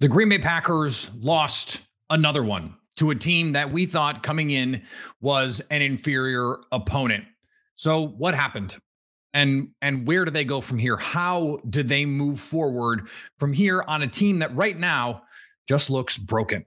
The Green Bay Packers lost another one to a team that we thought coming in was an inferior opponent. So what happened? And where do they go from here? How do they move forward from here on a team that right now just looks broken?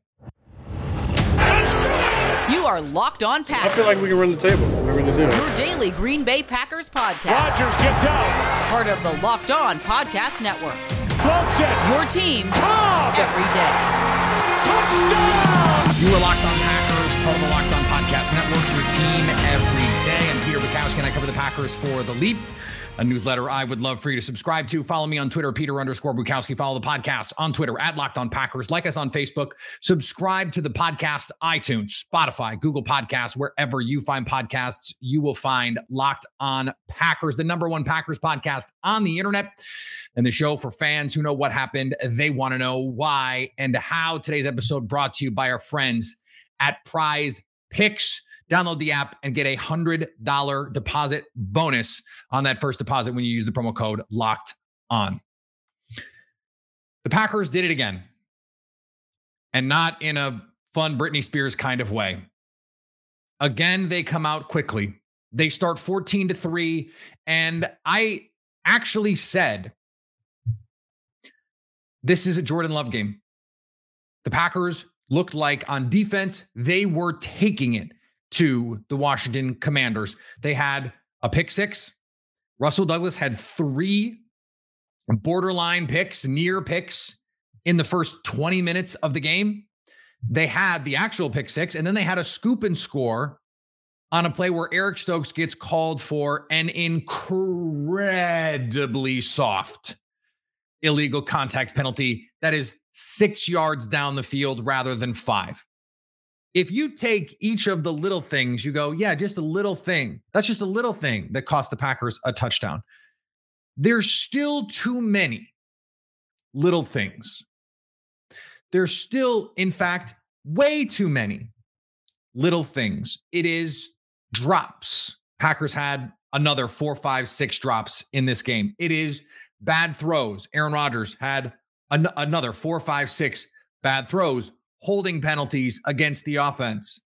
You are Locked On Packers. I feel like we can run the table. We're going to do it. Your daily Green Bay Packers podcast. Rodgers gets out. Part of the Locked On Podcast Network. Floats it. Your team every day. Touchdown. You are Locked On Packers, part of the Locked On Podcast Network. Your team every day. I'm Peter Bukowski, and I cover the Packers for The Leap, a newsletter I would love for you to subscribe to. Follow me on Twitter, Peter_Bukowski. Follow the podcast on Twitter at Locked On Packers. Like us on Facebook. Subscribe to the podcast, iTunes, Spotify, Google Podcasts, wherever you find podcasts, you will find Locked On Packers, the number one Packers podcast on the internet, and the show for fans who know what happened. They want to know why and how. Today's episode brought to you by our friends at Prize Picks. Download the app and get a $100 deposit bonus on that first deposit when you use the promo code Locked On. The Packers did it again, and not in a fun Britney Spears kind of way. Again, they come out quickly. They start 14-3, and I actually said, this is a Jordan Love game. The Packers looked like on defense, they were taking it to the Washington Commanders. They had a pick six. Rasul Douglas had three borderline picks, near picks in the first 20 minutes of the game. They had the actual pick six, and then they had a scoop and score on a play where Eric Stokes gets called for an incredibly soft illegal contact penalty that is 6 yards down the field rather than 5. If you take each of the little things, you go, yeah, just a little thing. That's just a little thing that cost the Packers a touchdown. There's still too many little things. There's still, in fact, way too many little things. It is drops. Packers had another 4, 5, 6 drops in this game. It is bad throws. Aaron Rodgers had another 4, 5, 6 bad throws. Holding penalties against the offense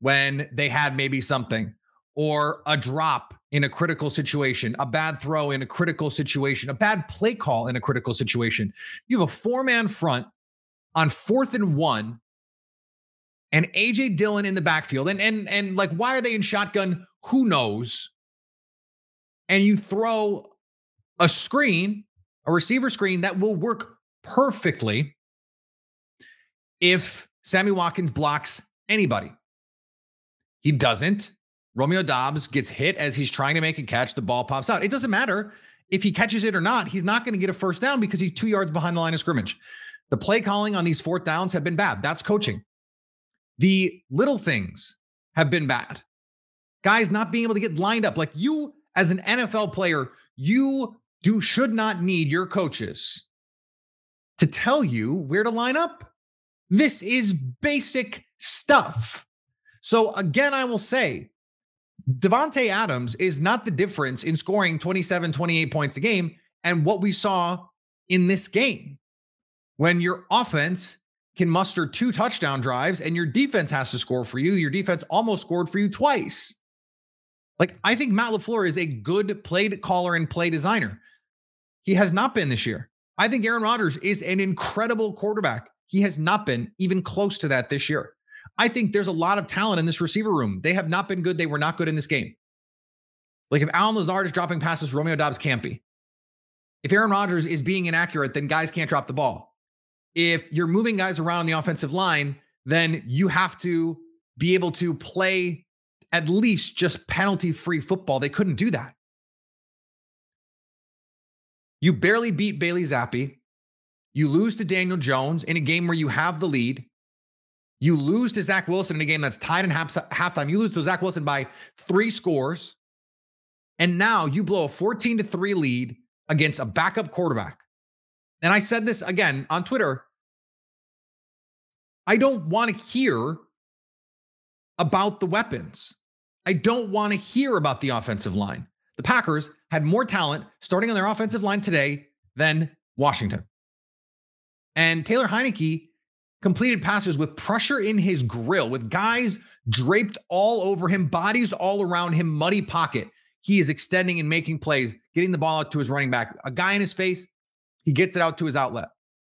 when they had maybe something, or a drop in a critical situation, a bad throw in a critical situation, a bad play call in a critical situation. You have a 4-man front on 4th and 1 and AJ Dillon in the backfield. And like, why are they in shotgun? Who knows? And you throw a screen, a receiver screen that will work perfectly if Sammy Watkins blocks anybody. He doesn't. Romeo Doubs gets hit as he's trying to make a catch. The ball pops out. It doesn't matter if he catches it or not. He's not going to get a first down because he's 2 yards behind the line of scrimmage. The play calling on these 4th downs have been bad. That's coaching. The little things have been bad. Guys not being able to get lined up. Like, you, as an NFL player, should not need your coaches to tell you where to line up. This is basic stuff. So again, I will say, Devontae Adams is not the difference in scoring 27, 28 points a game and what we saw in this game. When your offense can muster 2 touchdown drives and your defense has to score for you, your defense almost scored for you twice. Like, I think Matt LaFleur is a good play caller and play designer. He has not been this year. I think Aaron Rodgers is an incredible quarterback. He has not been even close to that this year. I think there's a lot of talent in this receiver room. They have not been good. They were not good in this game. Like, if Allen Lazard is dropping passes, Romeo Doubs can't be. If Aaron Rodgers is being inaccurate, then guys can't drop the ball. If you're moving guys around on the offensive line, then you have to be able to play at least just penalty-free football. They couldn't do that. You barely beat Bailey Zappi. You lose to Daniel Jones in a game where you have the lead. You lose to Zach Wilson in a game that's tied in halftime. You lose to Zach Wilson by 3 scores. And now you blow a 14-3 lead against a backup quarterback. And I said this again on Twitter. I don't want to hear about the weapons. I don't want to hear about the offensive line. The Packers had more talent starting on their offensive line today than Washington. And Taylor Heinicke completed passes with pressure in his grill, with guys draped all over him, bodies all around him, muddy pocket. He is extending and making plays, getting the ball out to his running back. A guy in his face, he gets it out to his outlet.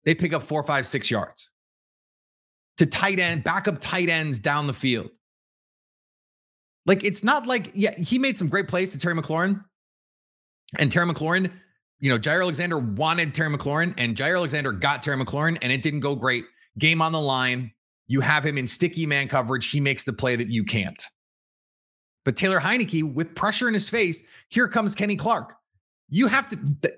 They pick up 4, 5, 6 yards. To tight end, backup tight ends down the field. Like, it's not like, yeah, he made some great plays to Terry McLaurin. And Terry McLaurin, you know, Jaire Alexander wanted Terry McLaurin, and Jaire Alexander got Terry McLaurin, and it didn't go great. Game on the line. You have him in sticky man coverage. He makes the play that you can't. But Taylor Heinicke, with pressure in his face, here comes Kenny Clark. You have to, the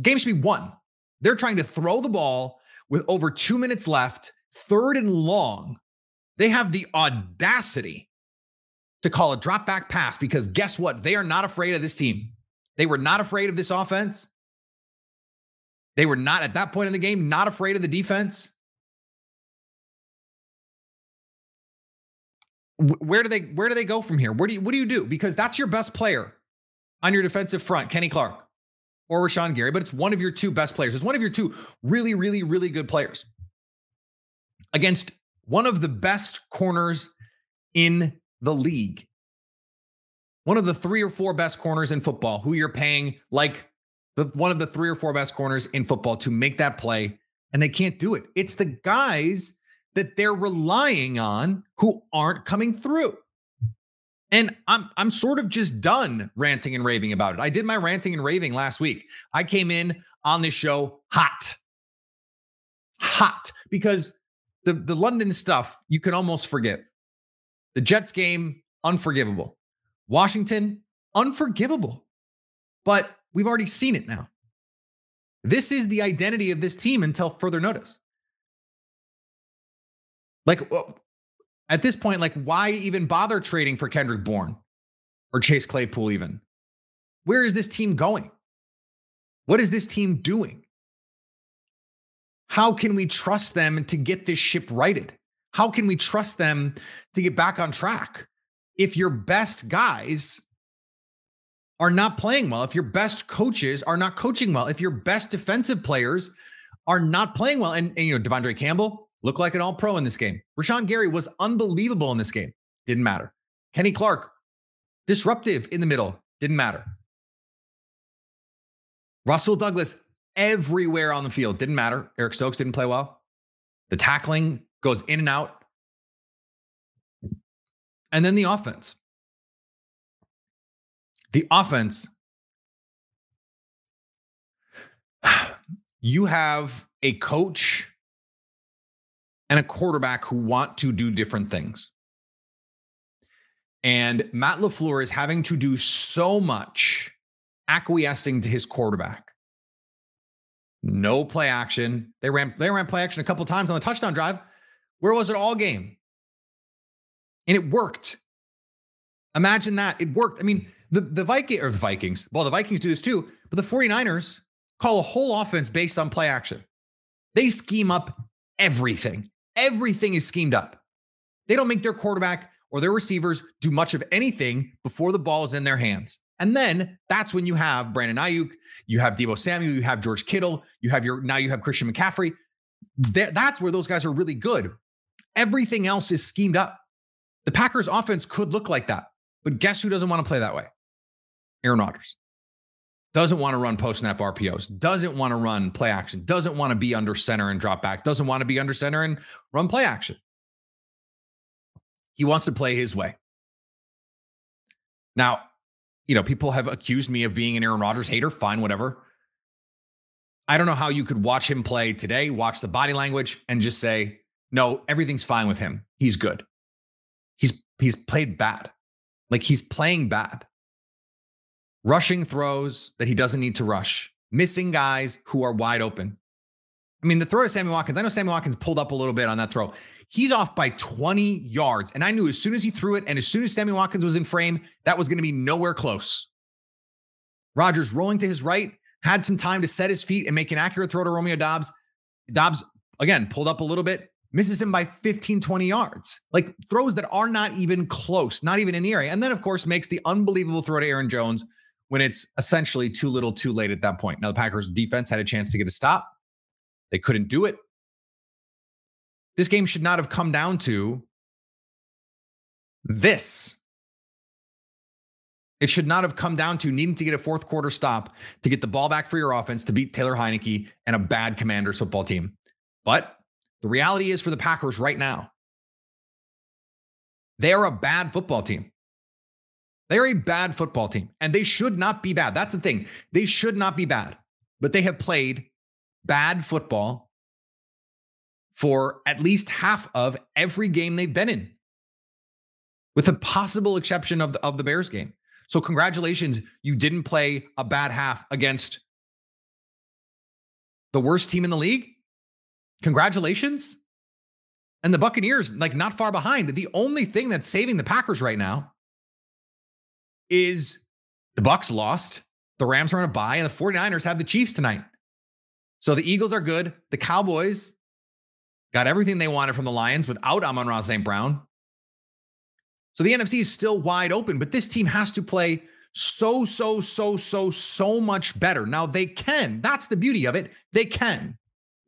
game should be won. They're trying to throw the ball with over 2 minutes left, 3rd and long. They have the audacity to call a drop back pass because guess what? They are not afraid of this team. They were not afraid of this offense. They were not, at that point in the game, not afraid of the defense. Where do they go from here? What do you do? Because that's your best player on your defensive front, Kenny Clark or Rashawn Gary, but it's one of your two best players. It's one of your two really, really, really good players against one of the best corners in the league. One of the 3 or 4 best corners in football, who you're paying like one of the 3 or 4 best corners in football to make that play, and they can't do it. It's the guys that they're relying on who aren't coming through. And I'm sort of just done ranting and raving about it. I did my ranting and raving last week. I came in on this show hot, because the London stuff, you can almost forgive. The Jets game, unforgivable. Washington, unforgivable. But we've already seen it now. This is the identity of this team until further notice. Like, at this point, like, why even bother trading for Kendrick Bourne or Chase Claypool even? Where is this team going? What is this team doing? How can we trust them to get this ship righted? How can we trust them to get back on track if your best guys are not playing well, if your best coaches are not coaching well, if your best defensive players are not playing well? And you know, Devondre Campbell looked like an all-pro in this game. Rashawn Gary was unbelievable in this game. Didn't matter. Kenny Clark, disruptive in the middle. Didn't matter. Rasul Douglas, everywhere on the field. Didn't matter. Eric Stokes didn't play well. The tackling goes in and out. And then the offense. The offense. You have a coach and a quarterback who want to do different things. And Matt LaFleur is having to do so much acquiescing to his quarterback. No play action. They ran play action a couple times on the touchdown drive. Where was it all game? And it worked. Imagine that. It worked. I mean, the Vikings, well, the Vikings do this too, but the 49ers call a whole offense based on play action. They scheme up everything. Everything is schemed up. They don't make their quarterback or their receivers do much of anything before the ball is in their hands. And then that's when you have Brandon Ayuk, you have Deebo Samuel, you have George Kittle, now you have Christian McCaffrey. That's where those guys are really good. Everything else is schemed up. The Packers offense could look like that, but guess who doesn't want to play that way? Aaron Rodgers. Doesn't want to run post-snap RPOs, doesn't want to run play action, doesn't want to be under center and drop back, doesn't want to be under center and run play action. He wants to play his way. Now, you know, people have accused me of being an Aaron Rodgers hater. Fine, whatever. I don't know how you could watch him play today, watch the body language, and just say, no, everything's fine with him. He's good. He's played bad. Like, he's playing bad. Rushing throws that he doesn't need to rush. Missing guys who are wide open. I mean, the throw to Sammy Watkins, I know Sammy Watkins pulled up a little bit on that throw. He's off by 20 yards. And I knew as soon as he threw it and as soon as Sammy Watkins was in frame, that was going to be nowhere close. Rodgers rolling to his right, had some time to set his feet and make an accurate throw to Romeo Doubs. Doubs, again, pulled up a little bit, misses him by 15, 20 yards. Like, throws that are not even close, not even in the area. And then, of course, makes the unbelievable throw to Aaron Jones, when it's essentially too little too late at that point. Now, the Packers defense had a chance to get a stop. They couldn't do it. This game should not have come down to this. It should not have come down to needing to get a fourth quarter stop to get the ball back for your offense to beat Taylor Heinicke and a bad Commanders football team. But the reality is for the Packers right now, they are a bad football team. They are a bad football team, and they should not be bad. That's the thing. They should not be bad, but they have played bad football for at least half of every game they've been in, with a possible exception of the Bears game. So congratulations, you didn't play a bad half against the worst team in the league. Congratulations. And the Buccaneers, like, not far behind. The only thing that's saving the Packers right now is the Bucs lost, the Rams are on a bye, and the 49ers have the Chiefs tonight. So the Eagles are good. The Cowboys got everything they wanted from the Lions without Amon-Ra St. Brown. So the NFC is still wide open, but this team has to play so much better. Now they can. That's the beauty of it. They can.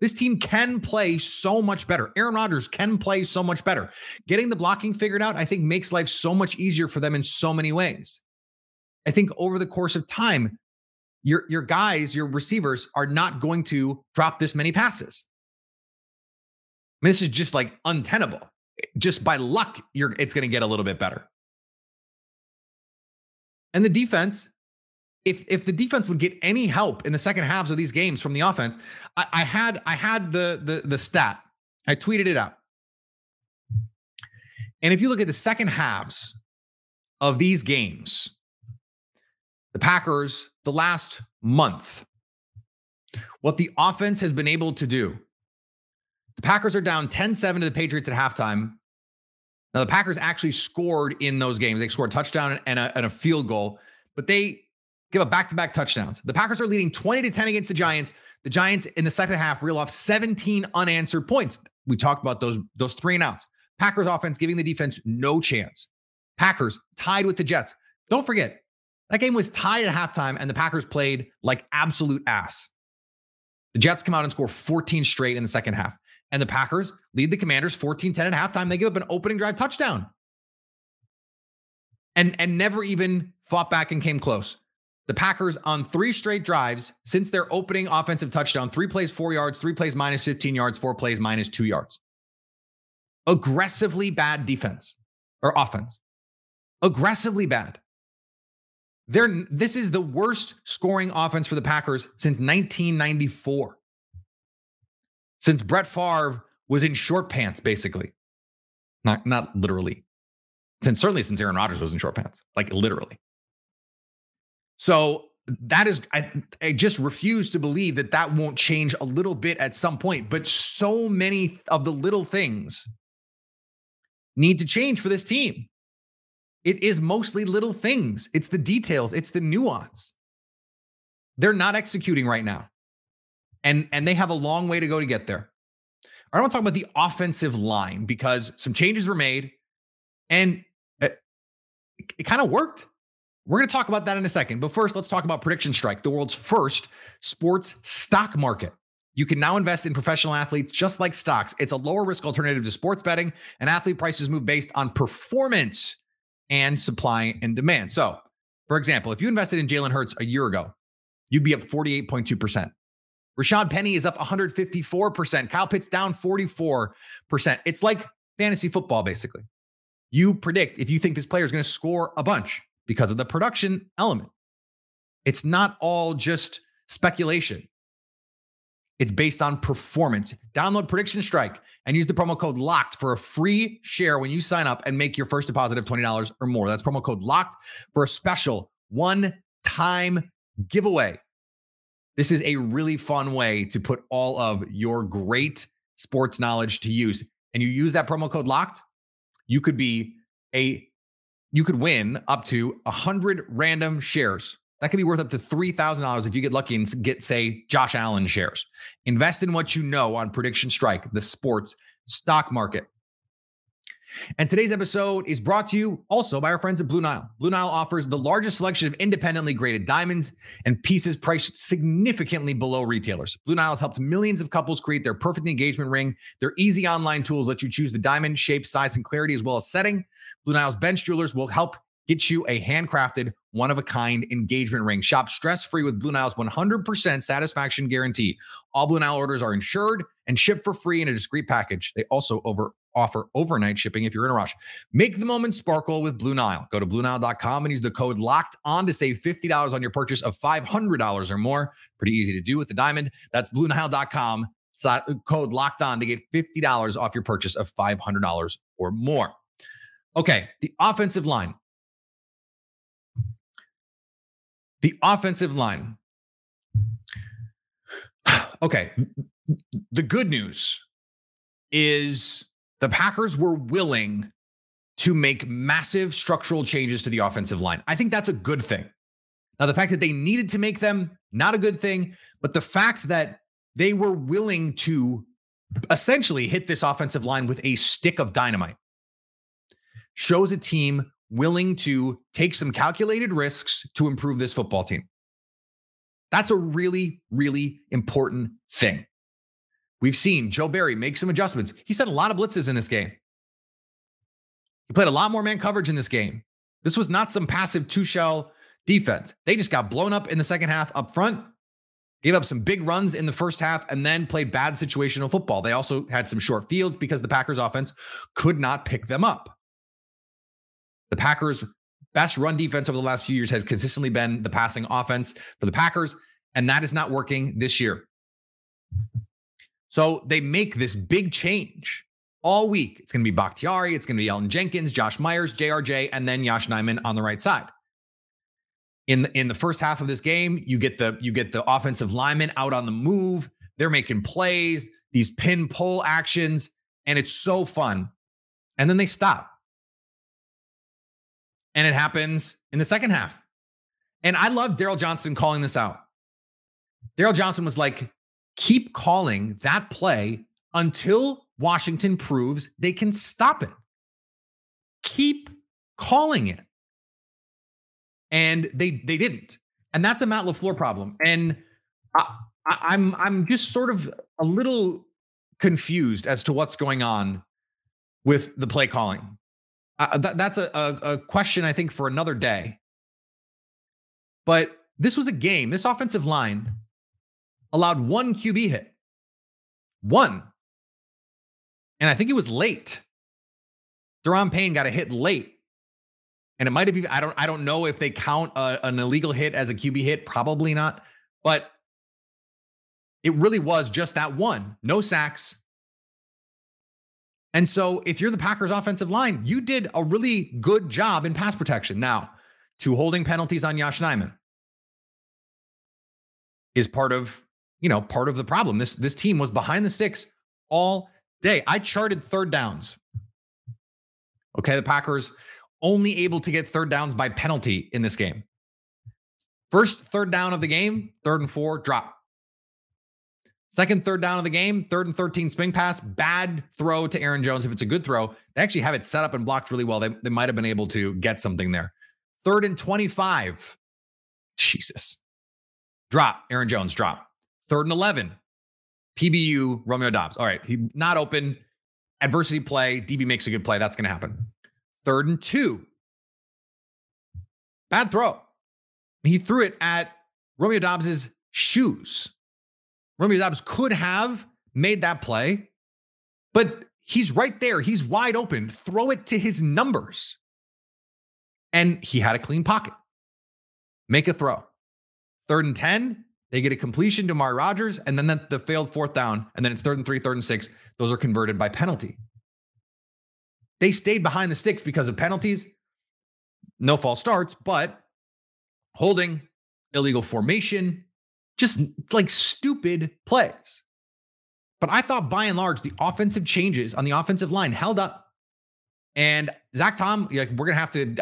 This team can play so much better. Aaron Rodgers can play so much better. Getting the blocking figured out, I think, makes life so much easier for them in so many ways. I think over the course of time, your guys, your receivers are not going to drop this many passes. I mean, this is just like untenable. Just by luck, it's going to get a little bit better. And the defense, if the defense would get any help in the second halves of these games from the offense, I had the stat. I tweeted it out. And if you look at the second halves of these games, the Packers, the last month, what the offense has been able to do. The Packers are down 10-7 to the Patriots at halftime. Now, the Packers actually scored in those games. They scored a touchdown and a field goal, but they give up back-to-back touchdowns. The Packers are leading 20-10 against the Giants. The Giants in the second half reel off 17 unanswered points. We talked about those 3 and outs. Packers offense giving the defense no chance. Packers tied with the Jets. Don't forget, that game was tied at halftime, and the Packers played like absolute ass. The Jets come out and score 14 straight in the second half. And the Packers lead the Commanders 14-10 at halftime. They give up an opening drive touchdown. And never even fought back and came close. The Packers on 3 straight drives since their opening offensive touchdown, 3 plays, 4 yards, 3 plays, -15 yards, 4 plays, -2 yards. Aggressively bad defense or offense. Aggressively bad. This is the worst scoring offense for the Packers since 1994. Since Brett Favre was in short pants, basically. Not literally. Certainly since Aaron Rodgers was in short pants, like literally. So that is, I just refuse to believe that won't change a little bit at some point. But so many of the little things need to change for this team. It is mostly little things. It's the details. It's the nuance. They're not executing right now. And they have a long way to go to get there. I want to talk about the offensive line because some changes were made and it kind of worked. We're going to talk about that in a second. But first, let's talk about Prediction Strike, the world's first sports stock market. You can now invest in professional athletes just like stocks. It's a lower risk alternative to sports betting, and athlete prices move based on performance and supply and demand. So, for example, if you invested in Jalen Hurts a year ago, you'd be up 48.2%. Rashad Penny is up 154%. Kyle Pitts down 44%. It's like fantasy football, basically. You predict if you think this player is going to score a bunch because of the production element. It's not all just speculation. It's based on performance. Download Prediction Strike and use the promo code LOCKED for a free share when you sign up and make your first deposit of $20 or more. That's promo code LOCKED for a special one-time giveaway. This is a really fun way to put all of your great sports knowledge to use. And you use that promo code LOCKED, you could win up to 100 random shares. That could be worth up to $3,000 if you get lucky and get, say, Josh Allen shares. Invest in what you know on Prediction Strike, the sports stock market. And today's episode is brought to you also by our friends at Blue Nile. Blue Nile offers the largest selection of independently graded diamonds and pieces priced significantly below retailers. Blue Nile has helped millions of couples create their perfect engagement ring. Their easy online tools let you choose the diamond, shape, size, and clarity, as well as setting. Blue Nile's bench jewelers will help get you a handcrafted, one-of-a-kind engagement ring. Shop stress-free with Blue Nile's 100% satisfaction guarantee. All Blue Nile orders are insured and shipped for free in a discreet package. They also offer overnight shipping if you're in a rush. Make the moment sparkle with Blue Nile. Go to BlueNile.com and use the code LOCKEDON to save $50 on your purchase of $500 or more. Pretty easy to do with the diamond. That's BlueNile.com, code LOCKEDON to get $50 off your purchase of $500 or more. Okay, the offensive line. Okay, the good news is the Packers were willing to make massive structural changes to the offensive line. I think that's a good thing. Now, the fact that they needed to make them, not a good thing, but the fact that they were willing to essentially hit this offensive line with a stick of dynamite shows a team willing to take some calculated risks to improve this football team. That's a really, really important thing. We've seen Joe Barry make some adjustments. He sent a lot of blitzes in this game. He played a lot more man coverage in this game. This was not some passive two-shell defense. They just got blown up in the second half up front, gave up some big runs in the first half, and then played bad situational football. They also had some short fields because the Packers offense could not pick them up. The Packers' best run defense over the last few years has consistently been the passing offense for the Packers, and that is not working this year. So they make this big change all week. It's going to be Bakhtiari, it's going to be Elton Jenkins, Josh Myers, JRJ, and then Yosh Nijman on the right side. In the first half of this game, you get the offensive linemen out on the move. They're making plays, these pin pull actions, and it's so fun. And then they stop. And it happens in the second half. And I love Daryl Johnson calling this out. Daryl Johnson was like, keep calling that play until Washington proves they can stop it. Keep calling it. And they didn't. And that's a Matt LaFleur problem. And I'm just sort of a little confused as to what's going on with the play calling. That's a question, I think, for another day. But this was a game. This offensive line allowed one QB hit. One. And I think it was late. Daron Payne got a hit late. And it might have been, I don't know if they count an illegal hit as a QB hit. Probably not. But it really was just that one. No sacks. And so if you're the Packers offensive line, you did a really good job in pass protection. Now, 2 holding penalties on Yosh Nijman is part of the problem. This team was behind the sticks all day. I charted third downs. Okay, the Packers only able to get third downs by penalty in this game. First third down of the game, 3rd and 4, drop. Second, third down of the game, 3rd and 13 swing pass, bad throw to Aaron Jones. If it's a good throw, they actually have it set up and blocked really well. They might have been able to get something there. 3rd and 25. Jesus. Drop. Aaron Jones, drop. 3rd and 11. PBU, Romeo Doubs. All right, he not open. Adversity play. DB makes a good play. That's going to happen. 3rd and 2. Bad throw. He threw it at Romeo Doubs's shoes. Romeo Doubs could have made that play, but he's right there. He's wide open. Throw it to his numbers. And he had a clean pocket. Make a throw. 3rd and 10, they get a completion to Aaron Rodgers, and then the failed 4th down, and then it's 3rd and 3, 3rd and 6. Those are converted by penalty. They stayed behind the sticks because of penalties. No false starts, but holding, illegal formation, just like stupid plays. But I thought by and large, the offensive changes on the offensive line held up. And Zach Tom, like, we're going to have to,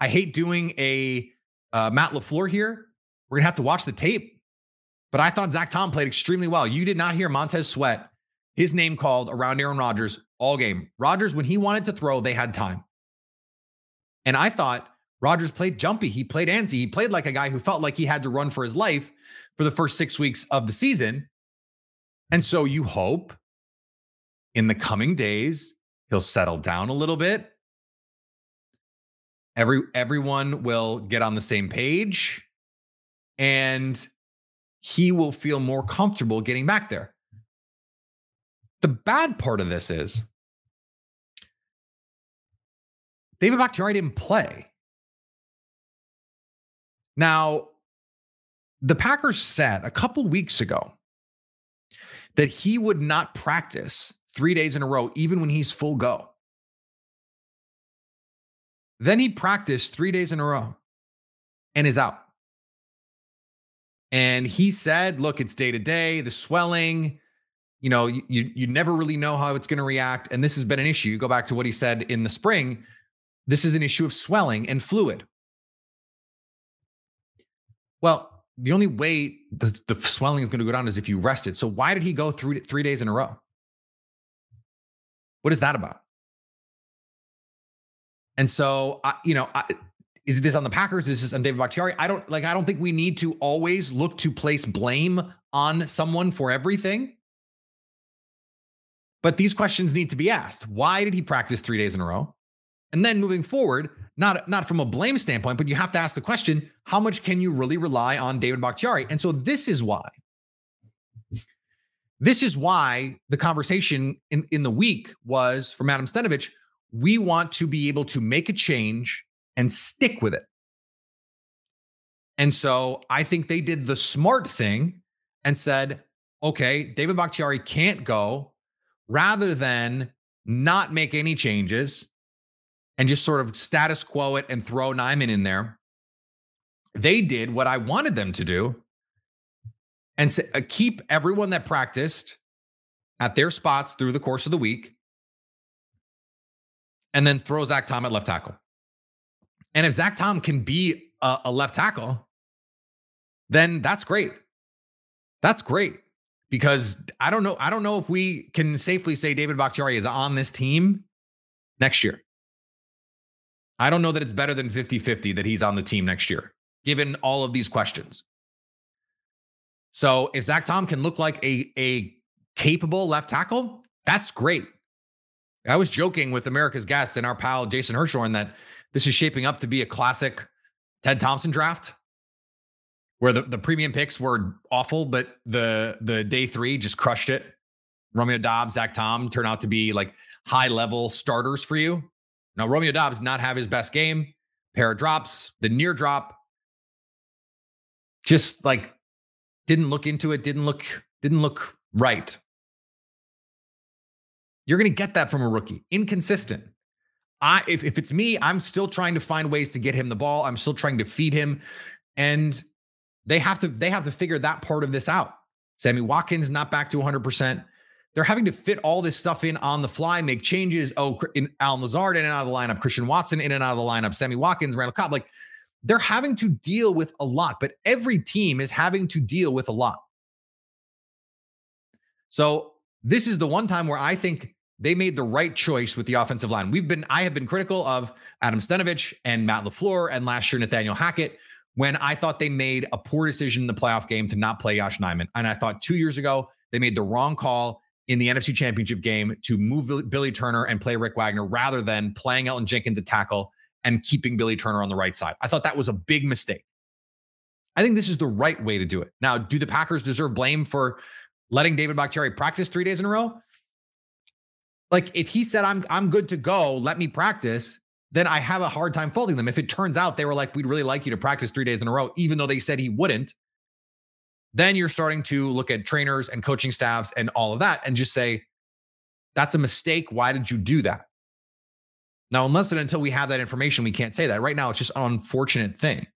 I hate doing a Matt LaFleur here. We're going to have to watch the tape. But I thought Zach Tom played extremely well. You did not hear Montez Sweat his name called around Aaron Rodgers all game. Rodgers, when he wanted to throw, they had time. And I thought Rodgers played jumpy. He played antsy. He played like a guy who felt like he had to run for his life for the first 6 weeks of the season. And so you hope in the coming days, he'll settle down a little bit. Everyone will get on the same page and he will feel more comfortable getting back there. The bad part of this is David Bakhtiari didn't play. Now, the Packers said a couple weeks ago that he would not practice 3 days in a row, even when he's full go. Then he practiced 3 days in a row and is out. And he said, look, it's day to day, the swelling, you know, you never really know how it's going to react. And this has been an issue. You go back to what he said in the spring. This is an issue of swelling and fluid. Well, the only way the swelling is going to go down is if you rest it. So why did he go through 3 days in a row? What is that about? And so, is this on the Packers? Is this on David Bakhtiari? I don't think we need to always look to place blame on someone for everything. But these questions need to be asked. Why did he practice 3 days in a row? And then moving forward, not from a blame standpoint, but you have to ask the question, how much can you really rely on David Bakhtiari? And so this is why the conversation in the week was from Adam Stenevich, we want to be able to make a change and stick with it. And so I think they did the smart thing and said, okay, David Bakhtiari can't go, rather than not make any changes and just sort of status quo it and throw Nijman in there. They did what I wanted them to do and keep everyone that practiced at their spots through the course of the week, and then throw Zach Tom at left tackle. And if Zach Tom can be a left tackle, then that's great. That's great, because I don't know if we can safely say David Bakhtiari is on this team next year. I don't know that it's better than 50-50 that he's on the team next year, given all of these questions. So if Zach Tom can look like a capable left tackle, that's great. I was joking with America's guest and our pal Jason Hirshhorn that this is shaping up to be a classic Ted Thompson draft, where the premium picks were awful, but the day three just crushed it. Romeo Doubs, Zach Tom turn out to be like high level starters for you. Now, Romeo Doubs not have his best game, pair of drops, the near drop, just like didn't look into it, didn't look right. You're going to get that from a rookie. Inconsistent. If it's me, I'm still trying to find ways to get him the ball. I'm still trying to feed him. And they have to figure that part of this out. Sammy Watkins not back to 100%. They're having to fit all this stuff in on the fly, make changes. Allen Lazard in and out of the lineup. Christian Watson in and out of the lineup. Sammy Watkins, Randall Cobb. Like, they're having to deal with a lot, but every team is having to deal with a lot. So this is the one time where I think they made the right choice with the offensive line. I have been critical of Adam Stenevich and Matt LaFleur and last year Nathaniel Hackett, when I thought they made a poor decision in the playoff game to not play Yosh Nijman. And I thought 2 years ago, they made the wrong call in the NFC Championship game to move Billy Turner and play Rick Wagner rather than playing Elton Jenkins at tackle and keeping Billy Turner on the right side. I thought that was a big mistake. I think this is the right way to do it. Now, do the Packers deserve blame for letting David Bakhtiari practice 3 days in a row? Like, if he said, I'm good to go, let me practice, then I have a hard time faulting them. If it turns out they were like, we'd really like you to practice 3 days in a row, even though they said he wouldn't, then you're starting to look at trainers and coaching staffs and all of that and just say, that's a mistake. Why did you do that? Now, unless and until we have that information, we can't say that. Right now, it's just an unfortunate thing.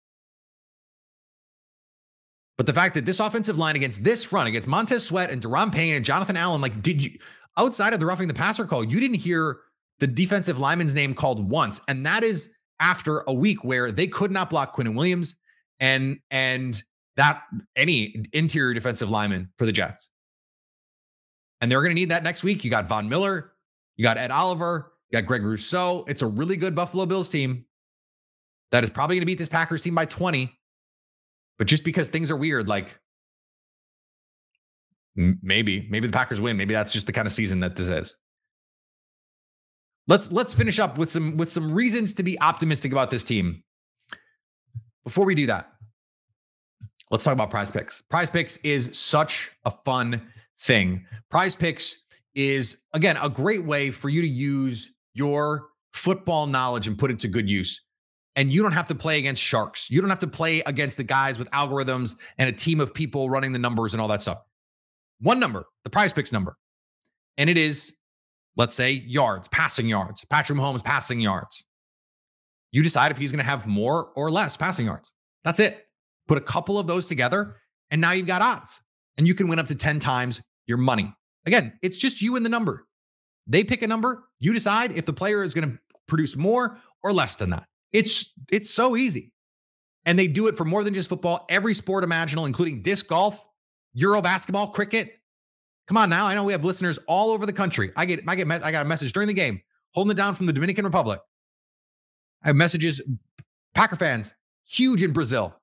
But the fact that this offensive line against this front, against Montez Sweat and Daron Payne and Jonathan Allen, like, did you, outside of the roughing the passer call, you didn't hear the defensive lineman's name called once. And that is after a week where they could not block Quinnen Williams and that any interior defensive lineman for the Jets. And they're going to need that next week. You got Von Miller, you got Ed Oliver, you got Greg Rousseau. It's a really good Buffalo Bills team that is probably going to beat this Packers team by 20. But just because things are weird, like maybe the Packers win. Maybe that's just the kind of season that this is. Let's finish up with some reasons to be optimistic about this team. Before we do that, let's talk about Prize Picks. Prize Picks is such a fun thing. Prize Picks is, again, a great way for you to use your football knowledge and put it to good use. And you don't have to play against sharks. You don't have to play against the guys with algorithms and a team of people running the numbers and all that stuff. One number, the Prize Picks number. And it is, let's say, yards, passing yards, Patrick Mahomes passing yards. You decide if he's going to have more or less passing yards. That's it. Put a couple of those together, and now you've got odds. And you can win up to 10 times your money. Again, it's just you and the number. They pick a number. You decide if the player is going to produce more or less than that. It's so easy. And they do it for more than just football. Every sport imaginable, including disc golf, Euro basketball, cricket. Come on now. I know we have listeners all over the country. I got a message during the game, holding it down from the Dominican Republic. I have messages, Packer fans, huge in Brazil.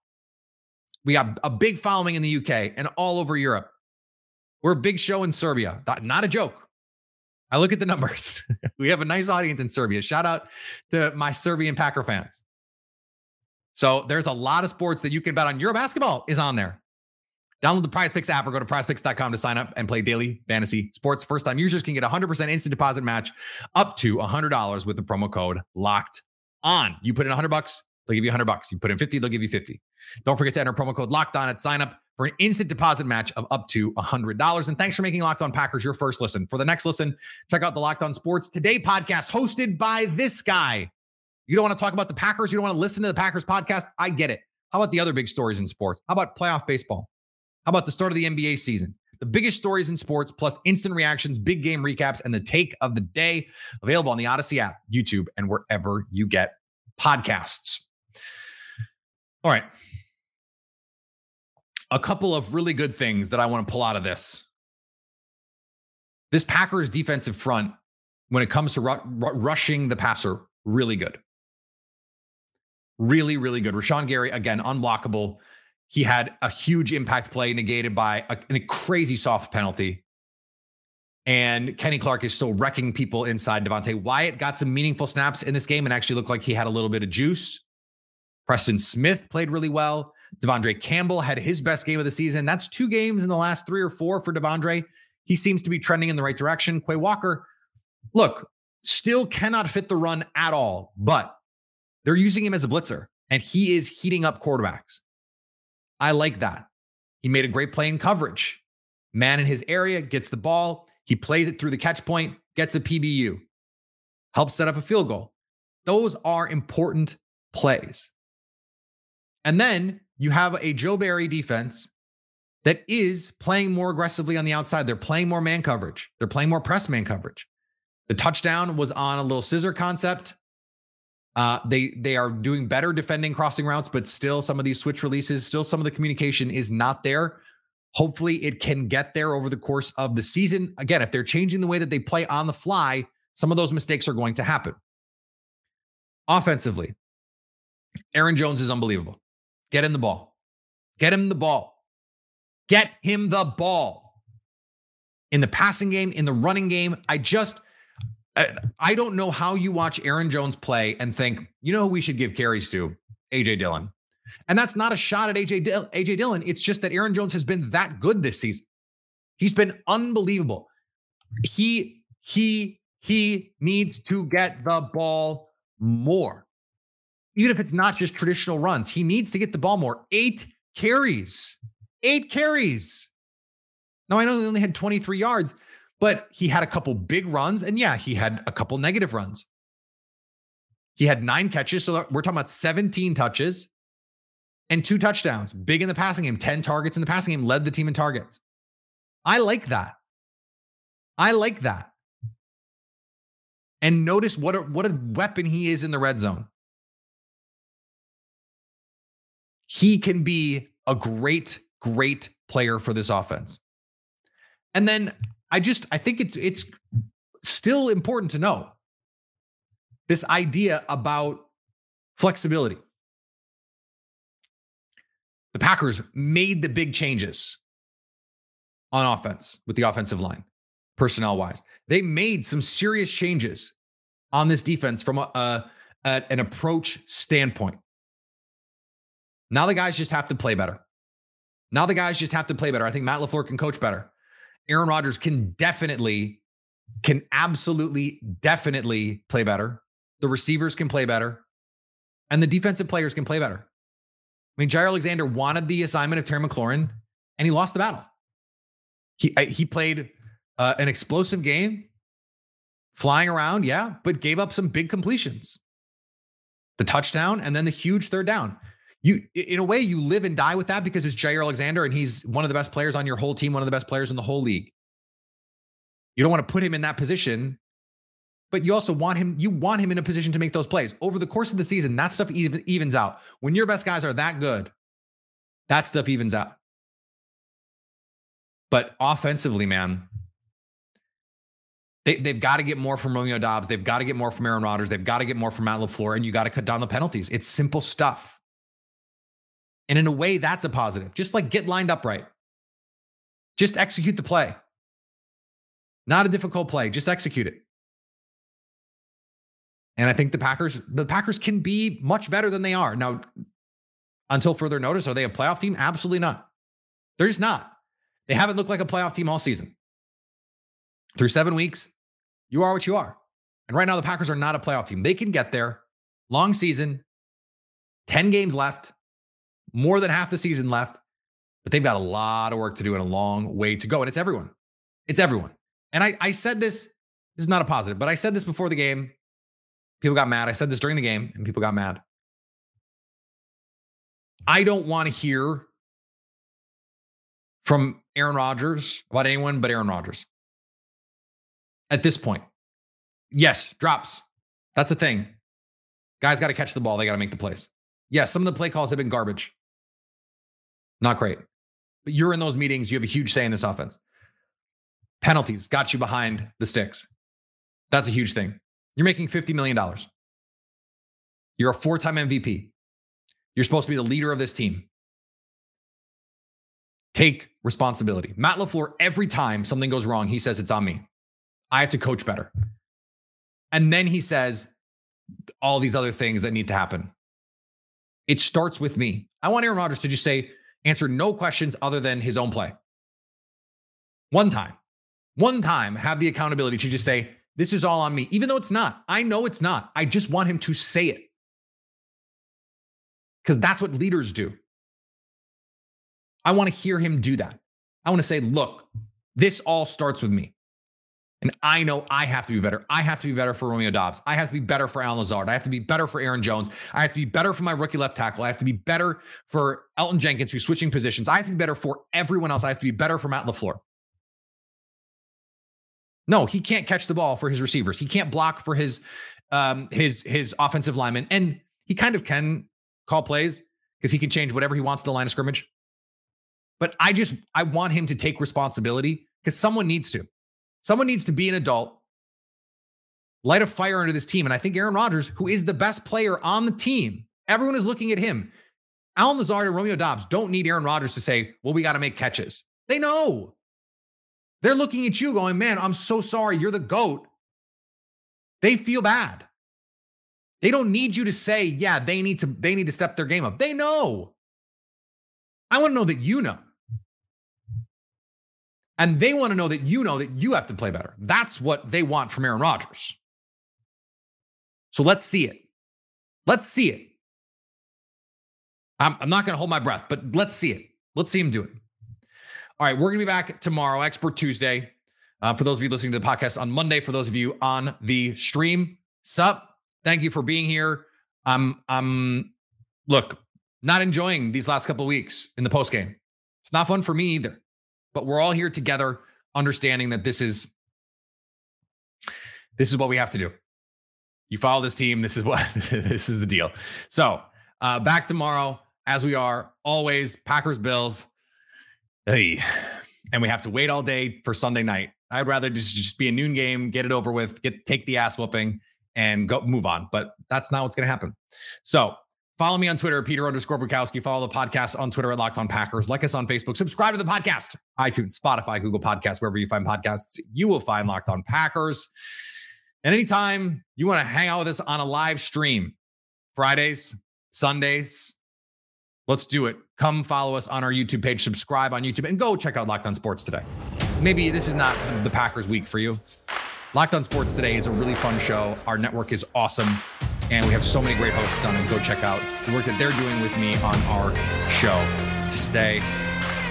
We got a big following in the UK and all over Europe. We're a big show in Serbia. Not a joke. I look at the numbers. We have a nice audience in Serbia. Shout out to my Serbian Packer fans. So there's a lot of sports that you can bet on. Eurobasketball is on there. Download the PrizePicks app or go to prizepicks.com to sign up and play daily fantasy sports. First-time users can get 100% instant deposit match up to $100 with the promo code LOCKED on. You put in $100, they'll give you $100. You put in 50, they'll give you 50. Don't forget to enter promo code LOCKED on at sign up for an instant deposit match of up to $100. And thanks for making Locked On Packers your first listen. For the next listen, check out the Locked On Sports Today podcast hosted by this guy. You don't want to talk about the Packers. You don't want to listen to the Packers podcast. I get it. How about the other big stories in sports? How about playoff baseball? How about the start of the NBA season? The biggest stories in sports, plus instant reactions, big game recaps, and the take of the day, available on the Odyssey app, YouTube, and wherever you get podcasts. All right. A couple of really good things that I want to pull out of this. This Packers defensive front, when it comes to rushing the passer, really good. Really, really good. Rashawn Gary, again, unblockable. He had a huge impact play negated by a crazy soft penalty. And Kenny Clark is still wrecking people inside. Devontae Wyatt got some meaningful snaps in this game and actually looked like he had a little bit of juice. Preston Smith played really well. Devondre Campbell had his best game of the season. That's 2 games in the last 3 or 4 for Devondre. He seems to be trending in the right direction. Quay Walker, look, still cannot fit the run at all, but they're using him as a blitzer, and he is heating up quarterbacks. I like that. He made a great play in coverage. Man in his area, gets the ball. He plays it through the catch point, gets a PBU, helps set up a field goal. Those are important plays. And then you have a Joe Barry defense that is playing more aggressively on the outside. They're playing more man coverage. They're playing more press man coverage. The touchdown was on a little scissor concept. They are doing better defending crossing routes, but still some of these switch releases, still some of the communication is not there. Hopefully it can get there over the course of the season. Again, if they're changing the way that they play on the fly, some of those mistakes are going to happen. Offensively, Aaron Jones is unbelievable. Get him the ball. Get him the ball. Get him the ball. In the passing game, in the running game, I don't know how you watch Aaron Jones play and think, you know who we should give carries to? AJ Dillon. And that's not a shot at AJ Dillon. It's just that Aaron Jones has been that good this season. He's been unbelievable. He needs to get the ball more. Even if it's not just traditional runs, he needs to get the ball more. 8 carries. 8 carries. Now, I know he only had 23 yards, but he had a couple big runs, and yeah, he had a couple negative runs. He had 9 catches, so we're talking about 17 touches and 2 touchdowns. Big in the passing game, 10 targets in the passing game, led the team in targets. I like that. I like that. And notice what a weapon he is in the red zone. He can be a great, great player for this offense. And then I think it's still important to know this idea about flexibility. The Packers made the big changes on offense with the offensive line, personnel-wise. They made some serious changes on this defense from an approach standpoint. Now the guys just have to play better. I think Matt LaFleur can coach better. Aaron Rodgers can absolutely, definitely play better. The receivers can play better. And the defensive players can play better. I mean, Jaire Alexander wanted the assignment of Terry McLaurin, and he lost the battle. He played an explosive game, flying around, yeah, but gave up some big completions. The touchdown and then the huge third down. You, in a way, you live and die with that because it's Jaire Alexander, and he's one of the best players on your whole team, one of the best players in the whole league. You don't want to put him in that position, but you also want him. You want him in a position to make those plays over the course of the season. That stuff evens out. When your best guys are that good, that stuff evens out. But offensively, man, they've got to get more from Romeo Doubs. They've got to get more from Aaron Rodgers. They've got to get more from Matt LaFleur, and you got to cut down the penalties. It's simple stuff. And in a way, that's a positive. Just like get lined up right. Just execute the play. Not a difficult play. Just execute it. And I think the Packers can be much better than they are. Now, until further notice, are they a playoff team? Absolutely not. They're just not. They haven't looked like a playoff team all season. Through 7 weeks, you are what you are. And right now, the Packers are not a playoff team. They can get there. Long season, 10 games left, more than half the season left, but they've got a lot of work to do and a long way to go. And it's everyone. And I said this is not a positive, but I said this before the game. People got mad. I said this during the game, and people got mad. I don't want to hear from Aaron Rodgers about anyone but Aaron Rodgers. At this point, yes, drops. That's the thing. Guys got to catch the ball. They got to make the plays. Yeah, some of the play calls have been garbage. Not great. But you're in those meetings. You have a huge say in this offense. Penalties got you behind the sticks. That's a huge thing. You're making $50 million. You're a four-time MVP. You're supposed to be the leader of this team. Take responsibility. Matt LaFleur, every time something goes wrong, he says, it's on me. I have to coach better. And then he says all these other things that need to happen. It starts with me. I want Aaron Rodgers to just answer no questions other than his own play. One time, have the accountability to just say, this is all on me, even though it's not. I know it's not. I just want him to say it. Because that's what leaders do. I want to hear him do that. I want to say, look, this all starts with me. And I know I have to be better. I have to be better for Romeo Doubs. I have to be better for Allen Lazard. I have to be better for Aaron Jones. I have to be better for my rookie left tackle. I have to be better for Elton Jenkins, who's switching positions. I have to be better for everyone else. I have to be better for Matt LaFleur. No, he can't catch the ball for his receivers. He can't block for his offensive linemen. And he kind of can call plays because he can change whatever he wants to the line of scrimmage. But I want him to take responsibility because someone needs to. Someone needs to be an adult, light a fire under this team. And I think Aaron Rodgers, who is the best player on the team, everyone is looking at him. Allen Lazard and Romeo Doubs don't need Aaron Rodgers to say, well, we got to make catches. They know. They're looking at you going, man, I'm so sorry. You're the GOAT. They feel bad. They don't need you to say, yeah, they need to step their game up. They know. I want to know that you know. And they want to know that you have to play better. That's what they want from Aaron Rodgers. So let's see it. I'm not going to hold my breath, but let's see it. Let's see him do it. All right, we're going to be back tomorrow, Expert Tuesday. For those of you listening to the podcast on Monday, for those of you on the stream, sup? Thank you for being here. Look, not enjoying these last couple of weeks in the postgame. It's not fun for me either, but we're all here together, understanding that this is what we have to do. You follow this team. This is the deal. So back tomorrow, as we are always, Packers, Bills. Hey, and we have to wait all day for Sunday night I'd rather just be a noon game, get it over with, take the ass whooping and go move on. But that's not what's going to happen. So follow me on Twitter, Peter_Bukowski. Follow the podcast on Twitter at Locked On Packers. Like us on Facebook. Subscribe to the podcast, iTunes, Spotify, Google Podcasts, wherever you find podcasts, you will find Locked On Packers. And anytime you want to hang out with us on a live stream, Fridays, Sundays, let's do it. Come follow us on our YouTube page, subscribe on YouTube, and go check out Locked On Sports Today. Maybe this is not the Packers week for you. Locked On Sports Today is a really fun show. Our network is awesome, and we have so many great hosts on it. Go check out the work that they're doing with me on our show to stay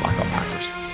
Locked On Packers.